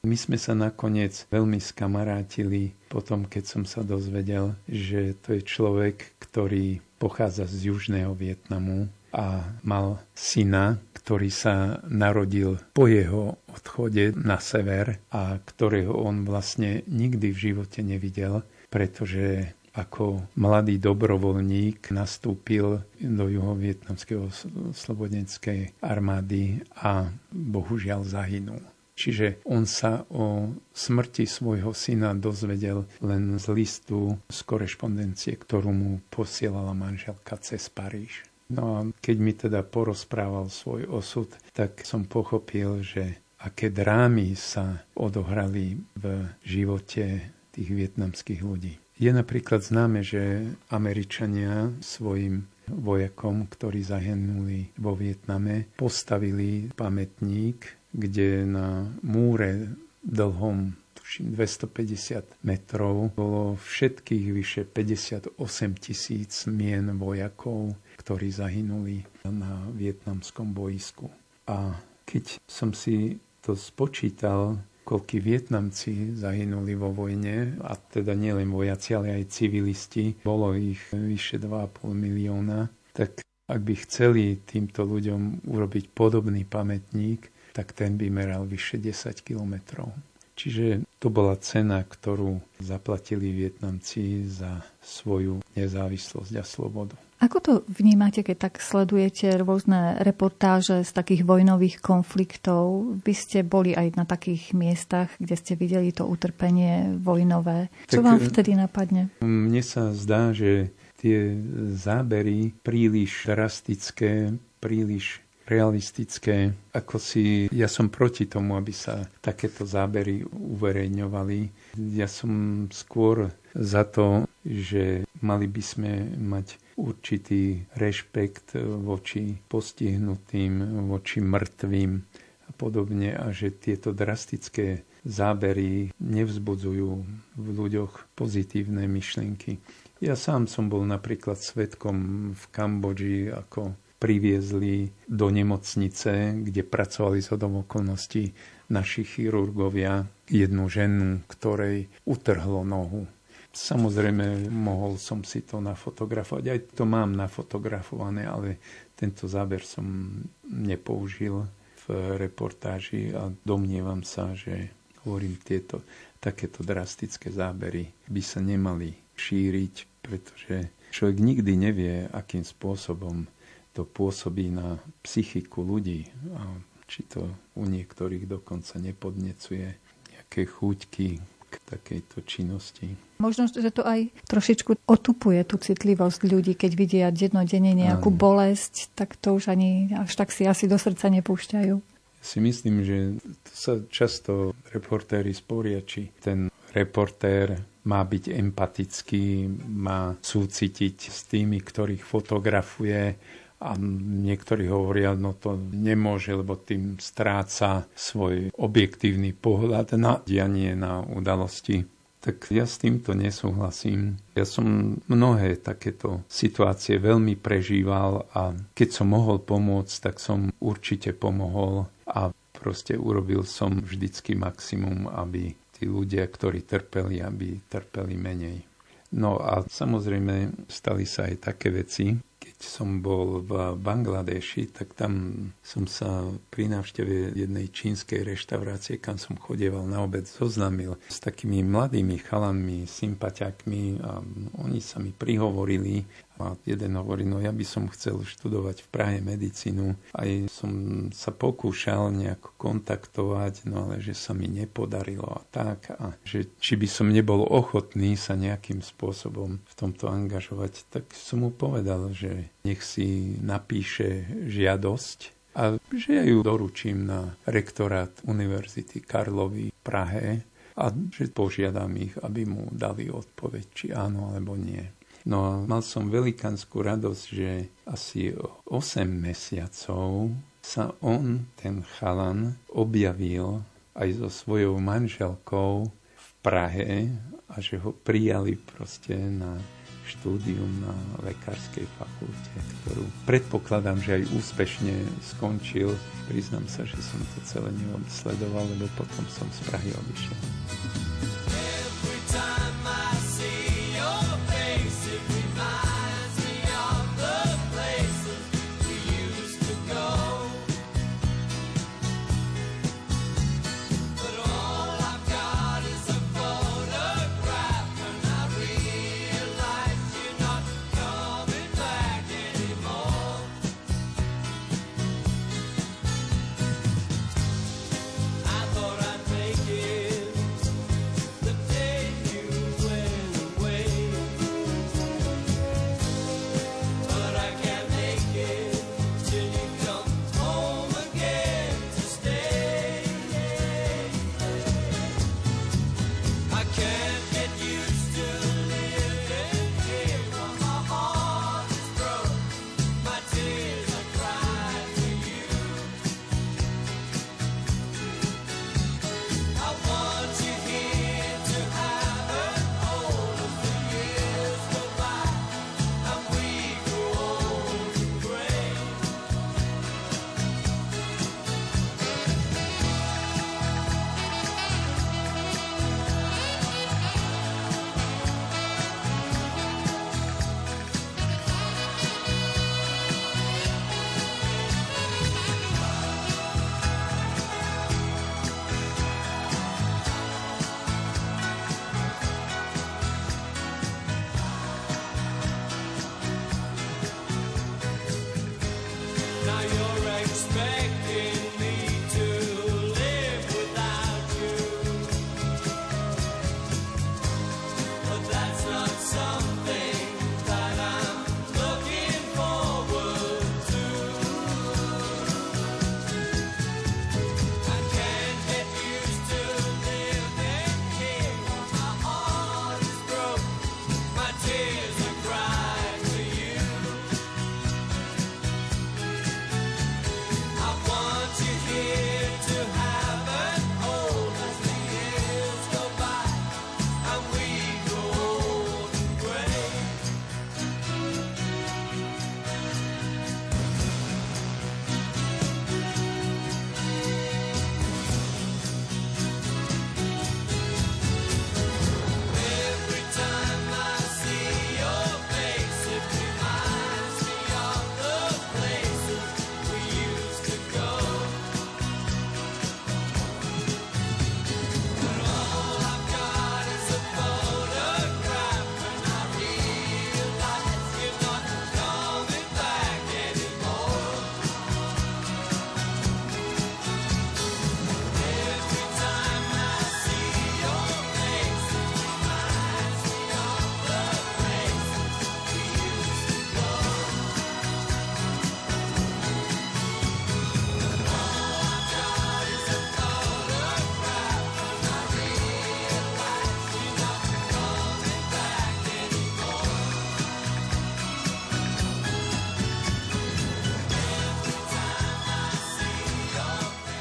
my sme sa nakoniec veľmi skamarátili potom, keď som sa dozvedel, že to je človek, ktorý pochádza z Južného Vietnamu a mal syna, ktorý sa narodil po jeho odchode na sever a ktorého on vlastne nikdy v živote nevidel, pretože ako mladý dobrovoľník nastúpil do juhovietnamského slobodenskej armády a bohužiaľ zahynul. Čiže on sa o smrti svojho syna dozvedel len z listu, z korešpondencie, ktorú mu posielala manželka cez Paríž. No a keď mi teda porozprával svoj osud, tak som pochopil, že aké drámy sa odohrali v živote tých vietnamských ľudí. Je napríklad známe, že Američania svojim vojakom, ktorí zahynuli vo Vietname, postavili pamätník, kde na múre dlhom 250 metrov bolo všetkých vyše 58,000 mien vojakov, ktorí zahynuli na vietnamskom bojisku. A keď som si to spočítal, koľkí Vietnamci zahynuli vo vojne, a teda nielen vojaci, ale aj civilisti, bolo ich vyše 2,5 milióna, tak ak by chceli týmto ľuďom urobiť podobný pamätník, tak ten by meral vyše 10 kilometrov. Čiže to bola cena, ktorú zaplatili Vietnamci za svoju nezávislosť a slobodu. Ako to vnímate, keď tak sledujete rôzne reportáže z takých vojnových konfliktov? Vy ste boli aj na takých miestach, kde ste videli to utrpenie vojnové. Čo vám vtedy napadne? Mne sa zdá, že tie zábery príliš drastické, príliš realistické. Ja som proti tomu, aby sa takéto zábery uverejňovali. Ja som skôr za to, že mali by sme mať určitý rešpekt voči postihnutým, voči mŕtvým. podobne a že tieto drastické zábery nevzbudzujú v ľuďoch pozitívne myšlienky. Ja sám som bol napríklad svedkom v Kambodži, ako priviezli do nemocnice, kde pracovali zhodom okolností naši chirurgovia, jednu ženu, ktorej utrhlo nohu. Samozrejme, mohol som si to nafotografovať. Aj to mám nafotografované, ale tento záber som nepoužil v reportáži a domnievam sa, že hovorím, tieto takéto drastické zábery by sa nemali šíriť, pretože človek nikdy nevie, akým spôsobom to pôsobí na psychiku ľudí a či to u niektorých dokonca nepodnecuje nejaké chúťky k takejto činnosti. Možno, že to aj trošičku otupuje tú citlivosť ľudí, keď vidia dennodenne nejakú bolesť, tak to už ani až tak si asi do srdca nepúšťajú. Ja si myslím, že to sa často reportéri sporia, či ten reportér má byť empatický, má súcitiť s tými, ktorých fotografuje. A niektorí hovoria, no to nemôže, lebo tým stráca svoj objektívny pohľad na dianie, na udalosti. Tak ja s týmto nesúhlasím. Ja som mnohé takéto situácie veľmi prežíval a keď som mohol pomôcť, tak som určite pomohol a proste urobil som vždycky maximum, aby tí ľudia, ktorí trpeli, aby trpeli menej. No a samozrejme stali sa aj také veci. Keď som bol v Bangladeši, tak tam som sa pri návšteve jednej čínskej reštaurácie, kam som chodieval na obed, zoznámil s takými mladými chalanmi, sympatiákmi a oni sa mi prihovorili. A jeden hovorí, no ja by som chcel študovať v Prahe medicínu. Aj som sa pokúšal nejako kontaktovať, no ale že sa mi nepodarilo a tak. A že či by som nebol ochotný sa nejakým spôsobom v tomto angažovať, tak som mu povedal, že nech si napíše žiadosť a že ja ju doručím na rektorát Univerzity Karlovy v Prahe a že požiadam ich, aby mu dali odpoveď, či áno alebo nie. No a mal som velikánsku radosť, že asi 8 mesiacov sa on, ten chalan, objavil aj so svojou manželkou v Prahe a že ho prijali proste na štúdium na lekárskej fakulte, ktorú predpokladám, že aj úspešne skončil. Priznám sa, že som to celé neodsledoval, lebo potom som z Prahy odišiel.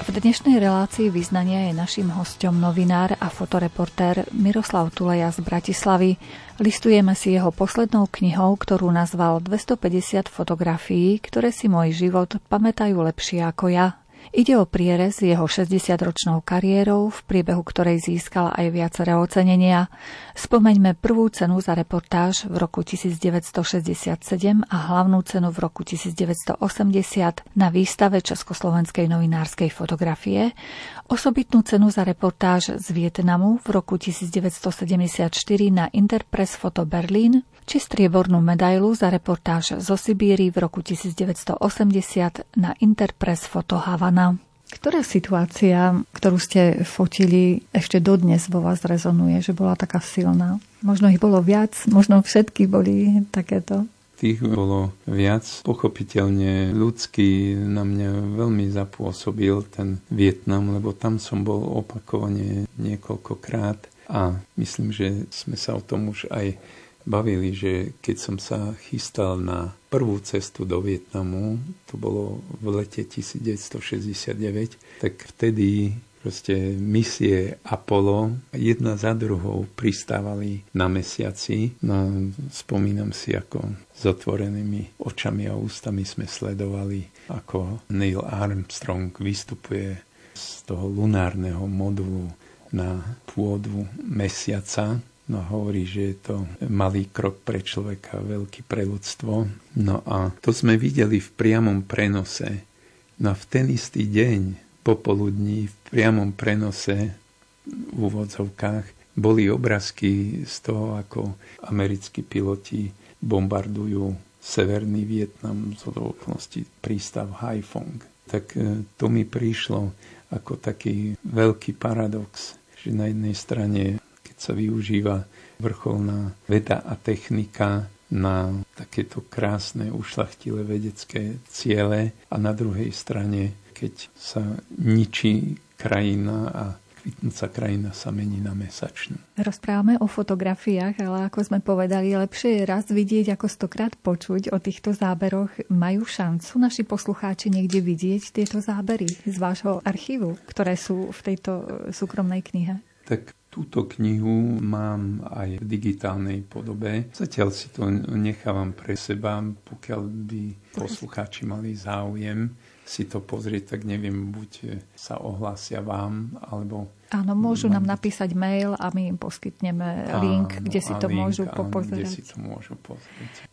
V dnešnej relácii Vyznania je naším hosťom novinár a fotoreportér Miroslav Tuleja z Bratislavy. Listujeme si jeho poslednou knihou, ktorú nazval 250 fotografií, ktoré si môj život pamätajú lepšie ako ja. Ide o prierez jeho 60-ročnou kariérou, v priebehu ktorej získal aj viaceré ocenenia. Spomeňme prvú cenu za reportáž v roku 1967 a hlavnú cenu v roku 1980 na výstave Československej novinárskej fotografie, osobitnú cenu za reportáž z Vietnamu v roku 1974 na Interpress Foto Berlín či striebornú medailu za reportáž zo Sibíry v roku 1980 na Interpress Foto Havana. Ktorá situácia, ktorú ste fotili, ešte dodnes vo vás rezonuje, že bola taká silná? Možno ich bolo viac, možno všetky boli takéto. Tých bolo viac. Pochopiteľne ľudský na mňa veľmi zapôsobil ten Vietnam, lebo tam som bol opakovane niekoľkokrát a myslím, že sme sa o tom už aj bavili, že keď som sa chystal na prvú cestu do Vietnamu, to bolo v lete 1969, tak vtedy proste misie Apollo jedna za druhou pristávali na mesiaci. No, spomínam si, ako s otvorenými očami a ústami sme sledovali, ako Neil Armstrong vystupuje z toho lunárneho modulu na pôdu mesiaca. No hovorí, že je to malý krok pre človeka, veľký pre ľudstvo. No a to sme videli v priamom prenose. No v ten istý deň, popoludní, v priamom prenose, v úvodzovkách, boli obrázky z toho, ako americkí piloti bombardujú severný Vietnam, z okolností prístav Haiphong. Tak to mi prišlo ako taký veľký paradox, že na jednej strane sa využíva vrcholná veda a technika na takéto krásne, ušľachtilé vedecké ciele a na druhej strane, keď sa ničí krajina a kvitnúca krajina sa mení na mesačnú. Rozprávame o fotografiách, ale ako sme povedali, lepšie je raz vidieť, ako stokrát počuť o týchto záberoch. Majú šancu naši poslucháči niekde vidieť tieto zábery z vášho archívu, ktoré sú v tejto súkromnej knihe? Tak túto knihu mám aj v digitálnej podobe. Zatiaľ si to nechávam pre seba, pokiaľ by poslucháči mali záujem si to pozrieť, tak neviem, buď sa ohlásia vám, alebo... Áno, môžu nám napísať mail a my im poskytneme link, kde si to môžu popozerať.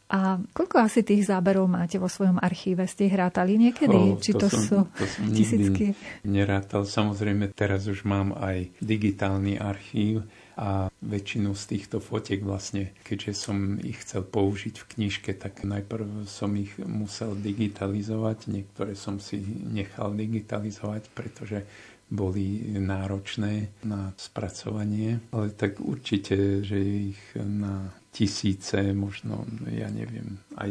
A koľko asi tých záberov máte vo svojom archíve? Ste ich rátali niekedy? To som tisícky? Nerátal. Samozrejme, teraz už mám aj digitálny archív a väčšinu z týchto fotiek vlastne, keďže som ich chcel použiť v knižke, tak najprv som ich musel digitalizovať. Niektoré som si nechal digitalizovať, pretože boli náročné na spracovanie, ale tak určite, že ich na tisíce, možno, ja neviem, aj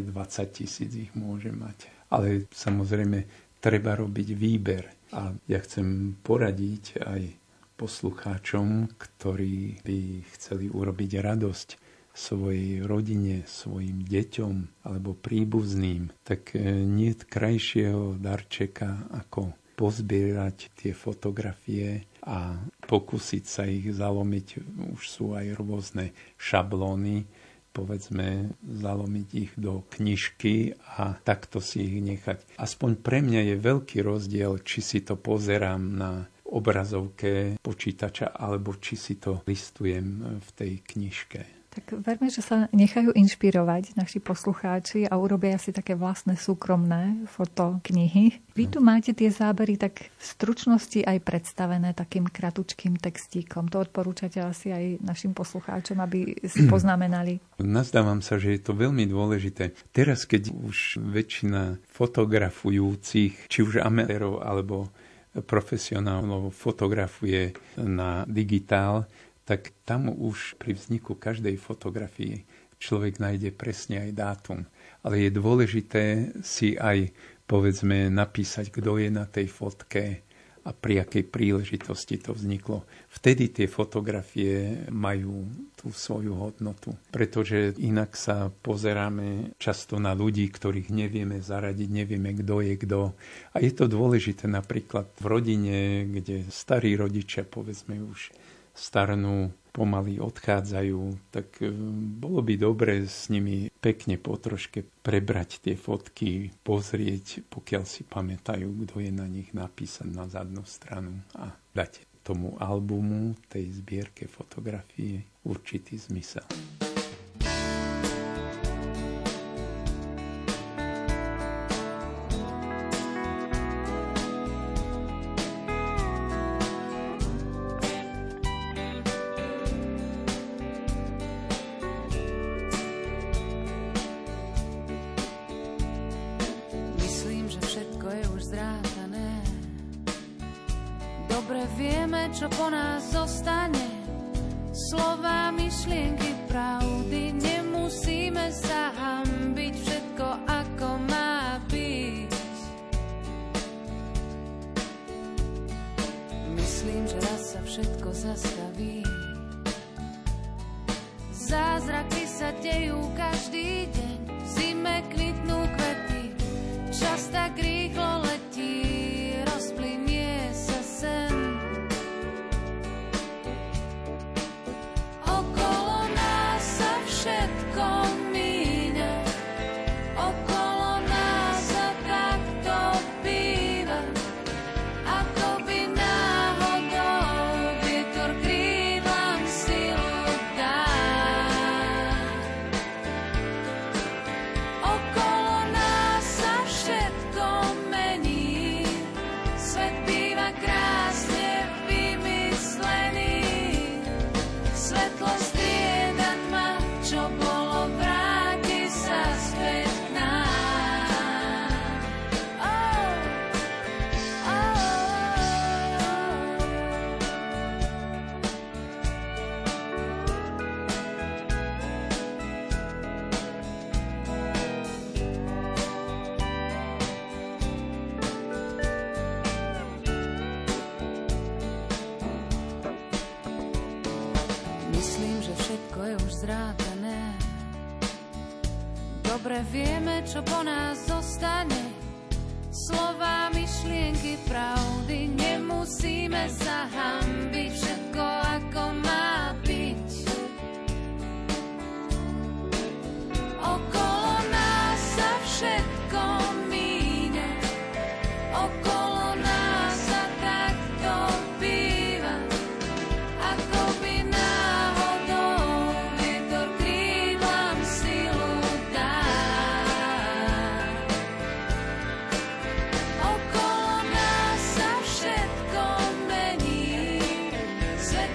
20 000 ich môže mať. Ale samozrejme, treba robiť výber. A ja chcem poradiť aj poslucháčom, ktorí by chceli urobiť radosť svojej rodine, svojim deťom alebo príbuzným, tak niet krajšieho darčeka ako pozbierať tie fotografie a pokúsiť sa ich zalomiť. Už sú aj rôzne šablóny, povedzme, zalomiť ich do knižky a takto si ich nechať. Aspoň pre mňa je veľký rozdiel, či si to pozerám na obrazovke počítača, alebo či si to listujem v tej knižke. Tak verme, že sa nechajú inšpirovať naši poslucháči a urobia si také vlastné súkromné fotoknihy. Vy tu máte tie zábery tak v stručnosti aj predstavené takým kratučkým textíkom. To odporúčate asi aj našim poslucháčom, aby si poznamenali. Nazdávam sa, že je to veľmi dôležité. Teraz, keď už väčšina fotografujúcich, či už amatérov alebo profesionálov fotografuje na digitál, tak tam už pri vzniku každej fotografie človek nájde presne aj dátum. Ale je dôležité si aj, povedzme, napísať, kto je na tej fotke, a pri akej príležitosti to vzniklo. Vtedy tie fotografie majú tú svoju hodnotu, pretože inak sa pozeráme často na ľudí, ktorých nevieme zaradiť, nevieme, kto je kto. A je to dôležité napríklad v rodine, kde starí rodičia, povedzme, už starnú, pomaly odchádzajú, tak bolo by dobre s nimi pekne po troške prebrať tie fotky, pozrieť, pokiaľ si pamätajú, kto je na nich napísan na zadnú stranu, a dať tomu albumu, tej zbierke fotografie, určitý zmysel. Said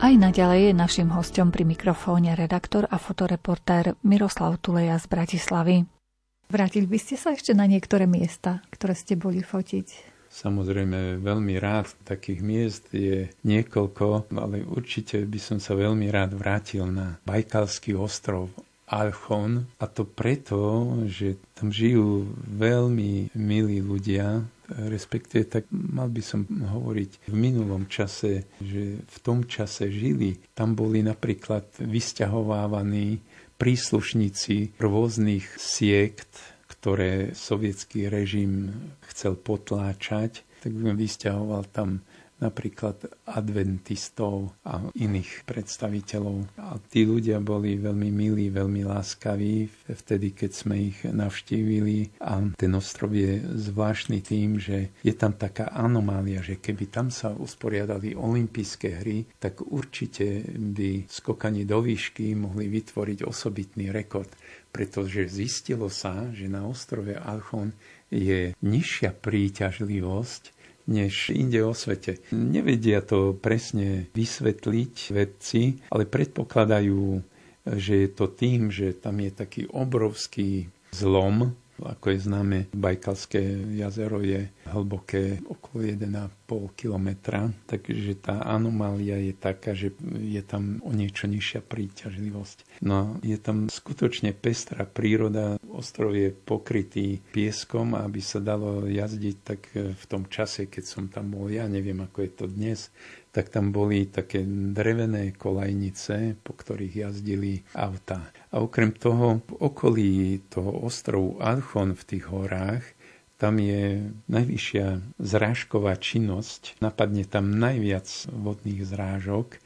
Aj naďalej je našim hosťom pri mikrofóne redaktor a fotoreportér Miroslav Tuleja z Bratislavy. Vrátili by ste sa ešte na niektoré miesta, ktoré ste boli fotiť? Samozrejme, veľmi rád, takých miest je niekoľko, ale určite by som sa veľmi rád vrátil na Bajkalský ostrov Alchon, a to preto, že tam žijú veľmi milí ľudia, respektíve tak mal by som hovoriť v minulom čase, že v tom čase žili. Tam boli napríklad vysťahovávaní príslušníci rôznych siekt, ktoré sovietský režim chcel potláčať, tak vysťahoval tam napríklad adventistov a iných predstaviteľov. A tí ľudia boli veľmi milí, veľmi láskaví vtedy, keď sme ich navštívili. A ten ostrov je zvláštny tým, že je tam taká anomália, že keby tam sa usporiadali olympijské hry, tak určite by skokani do výšky mohli vytvoriť osobitný rekord. Pretože zistilo sa, že na ostrove Alchon je nižšia príťažlivosť než inde o svete. Nevedia to presne vysvetliť vedci, ale predpokladajú, že je to tým, že tam je taký obrovský zlom, ako je známe, Bajkalské jazero je hlboké okolo 1,5 kilometra, takže tá anomália je taká, že je tam o niečo nižšia príťažlivosť. No je tam skutočne pestrá príroda, ostrov je pokrytý pieskom, a aby sa dalo jazdiť, tak v tom čase, keď som tam bol, ja neviem, ako je to dnes, tak tam boli také drevené kolajnice, po ktorých jazdili autá. A okrem toho, v okolí toho ostrovu Alchon v tých horách, tam je najvyššia zrážková činnosť, napadne tam najviac vodných zrážok,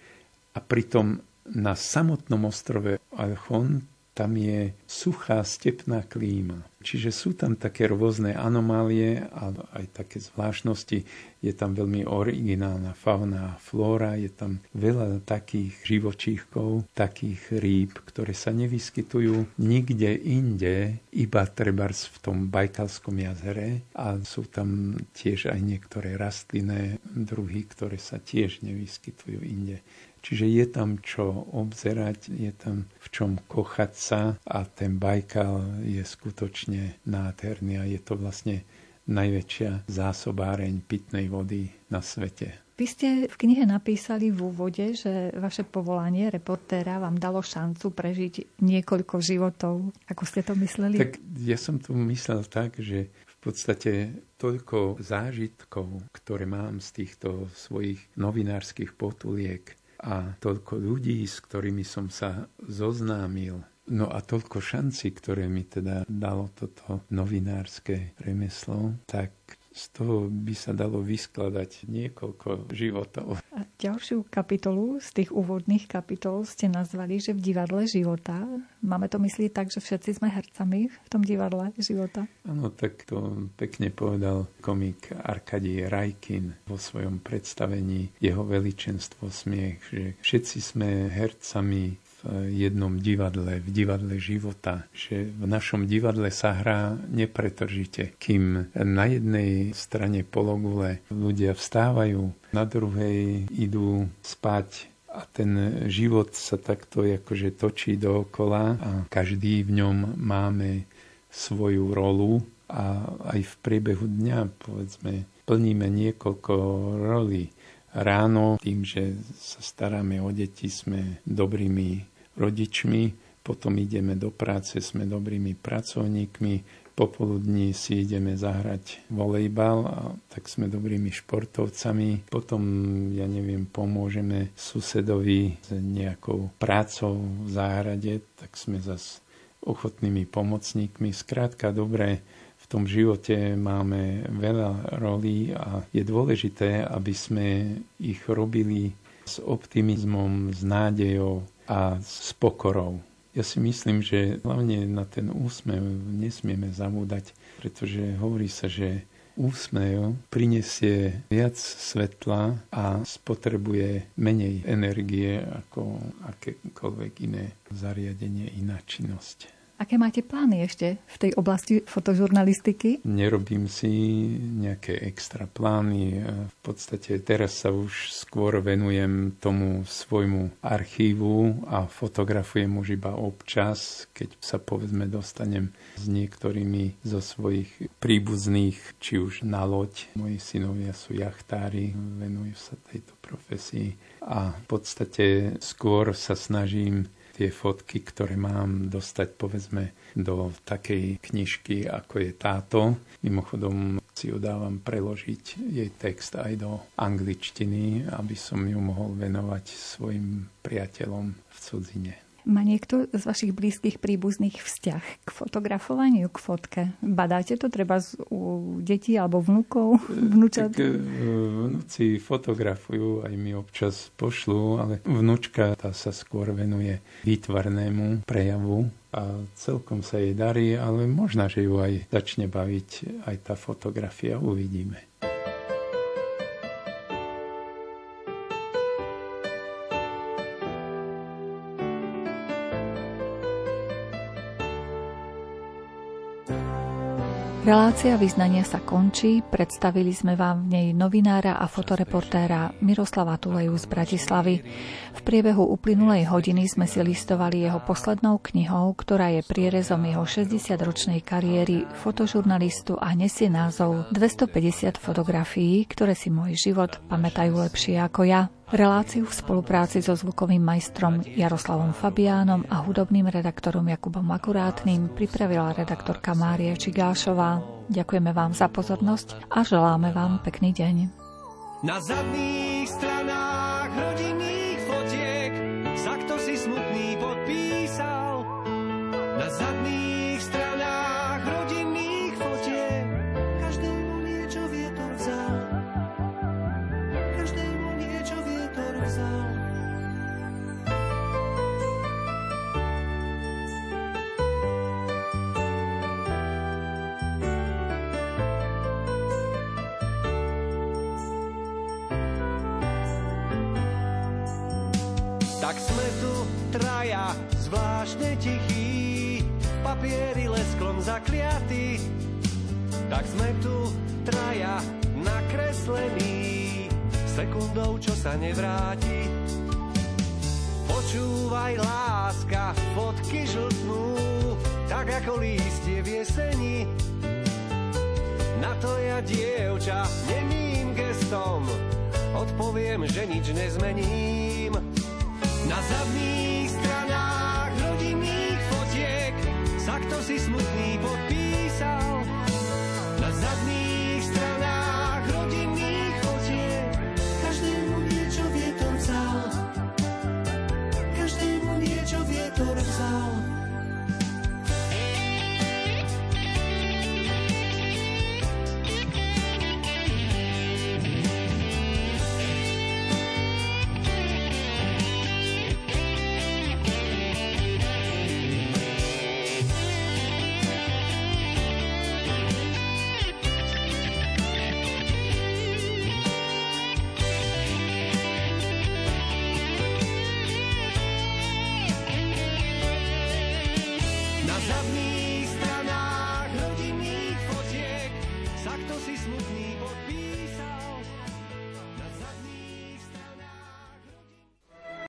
a pritom na samotnom ostrove Alchon tam je suchá stepná klíma. Čiže sú tam také rôzne anomálie a aj také zvláštnosti. Je tam veľmi originálna fauna a flóra, je tam veľa takých živočíchkov, takých rýb, ktoré sa nevyskytujú nikde inde, iba trebárs v tom Bajkalskom jazere, a sú tam tiež aj niektoré rastlinné druhy, ktoré sa tiež nevyskytujú inde. Čiže je tam čo obzerať, je tam v čom kochať sa, a ten Bajkal je skutočne nádherný a je to vlastne najväčšia zásobáreň pitnej vody na svete. Vy ste v knihe napísali v úvode, že vaše povolanie reportéra vám dalo šancu prežiť niekoľko životov. Ako ste to mysleli? Tak ja som to myslel tak, že v podstate toľko zážitkov, ktoré mám z týchto svojich novinárskych potuliek, a toľko ľudí, s ktorými som sa zoznámil. No a toľko šancí, ktoré mi teda dalo toto novinárske remeslo, tak z toho by sa dalo vyskladať niekoľko životov. A ďalšiu kapitolu z tých úvodných kapitol ste nazvali, že v divadle života. Máme to myslieť tak, že všetci sme hercami v tom divadle života? Áno, tak to pekne povedal komik Arkadij Rajkin vo svojom predstavení Jeho veličenstvo smiech, že všetci sme hercami jednom divadle, v divadle života, že v našom divadle sa hrá nepretržite. Kým na jednej strane pologule ľudia vstávajú, na druhej idú spať, a ten život sa takto akože točí dookola a každý v ňom máme svoju rolu, a aj v priebehu dňa, povedzme, plníme niekoľko rolí. Ráno, tým, že sa staráme o deti, sme dobrými rodičmi, potom ideme do práce, sme dobrými pracovníkmi, popoludní si ideme zahrať volejbal, a tak sme dobrými športovcami, potom, ja neviem, pomôžeme susedovi s nejakou prácou v záhrade, tak sme zase ochotnými pomocníkmi. Skrátka, dobre, v tom živote máme veľa rolí a je dôležité, aby sme ich robili s optimizmom, s nádejou a s pokorou. Ja si myslím, že hlavne na ten úsmev nesmieme zabúdať, pretože hovorí sa, že úsmev prinesie viac svetla a spotrebuje menej energie ako akékoľvek iné zariadenie, iná činnosť. A Aké máte plány ešte v tej oblasti fotožurnalistiky? Nerobím si nejaké extra plány. V podstate teraz sa už skôr venujem tomu svojmu archívu a fotografujem už iba občas, keď sa povedzme dostanem s niektorými zo svojich príbuzných, či už na loď. Moji synovia sú jachtári, venujú sa tejto profesii a v podstate skôr sa snažím tie fotky, ktoré mám, dostať povedzme do takej knižky, ako je táto. Mimochodom si ju dávam preložiť jej text aj do angličtiny, aby som ju mohol venovať svojim priateľom v cudzine. Má niekto z vašich blízkych príbuzných vzťah k fotografovaniu, k fotke? Badáte to treba u detí alebo vnúkov, vnúčat? Tak vnúci fotografujú, aj mi občas pošlu, ale vnúčka tá sa skôr venuje výtvarnému prejavu a celkom sa jej darí, ale možno, že ju aj začne baviť aj tá fotografia, uvidíme. Relácia Vyznania sa končí. Predstavili sme vám v nej novinára a fotoreportéra Miroslava Tuleju z Bratislavy. V priebehu uplynulej hodiny sme si listovali jeho poslednou knihou, ktorá je prierezom jeho 60-ročnej kariéry fotožurnalistu a nesie názov 250 fotografií, ktoré si môj život pamätajú lepšie ako ja. Reláciu v spolupráci so zvukovým majstrom Jaroslavom Fabiánom a hudobným redaktorom Jakubom Akurátnym pripravila redaktorka Mária Čigášová. Ďakujeme vám za pozornosť a želáme vám pekný deň. Na zadných stranách rodinných fotiek sa kto si smutný podpísal. Na zadných stranách rodinných fotiek každému niečo vietor vzal. Tak sme tu traja, zvláštne tichí, papieri lesklom zakliaty. Tak sme tu traja, nakreslení, sekundou, čo sa nevráti. Počúvaj, láska, fotky žltnú, tak ako lístie v jeseni. Na to ja, dievča, nemým gestom odpoviem, že nič nezmením.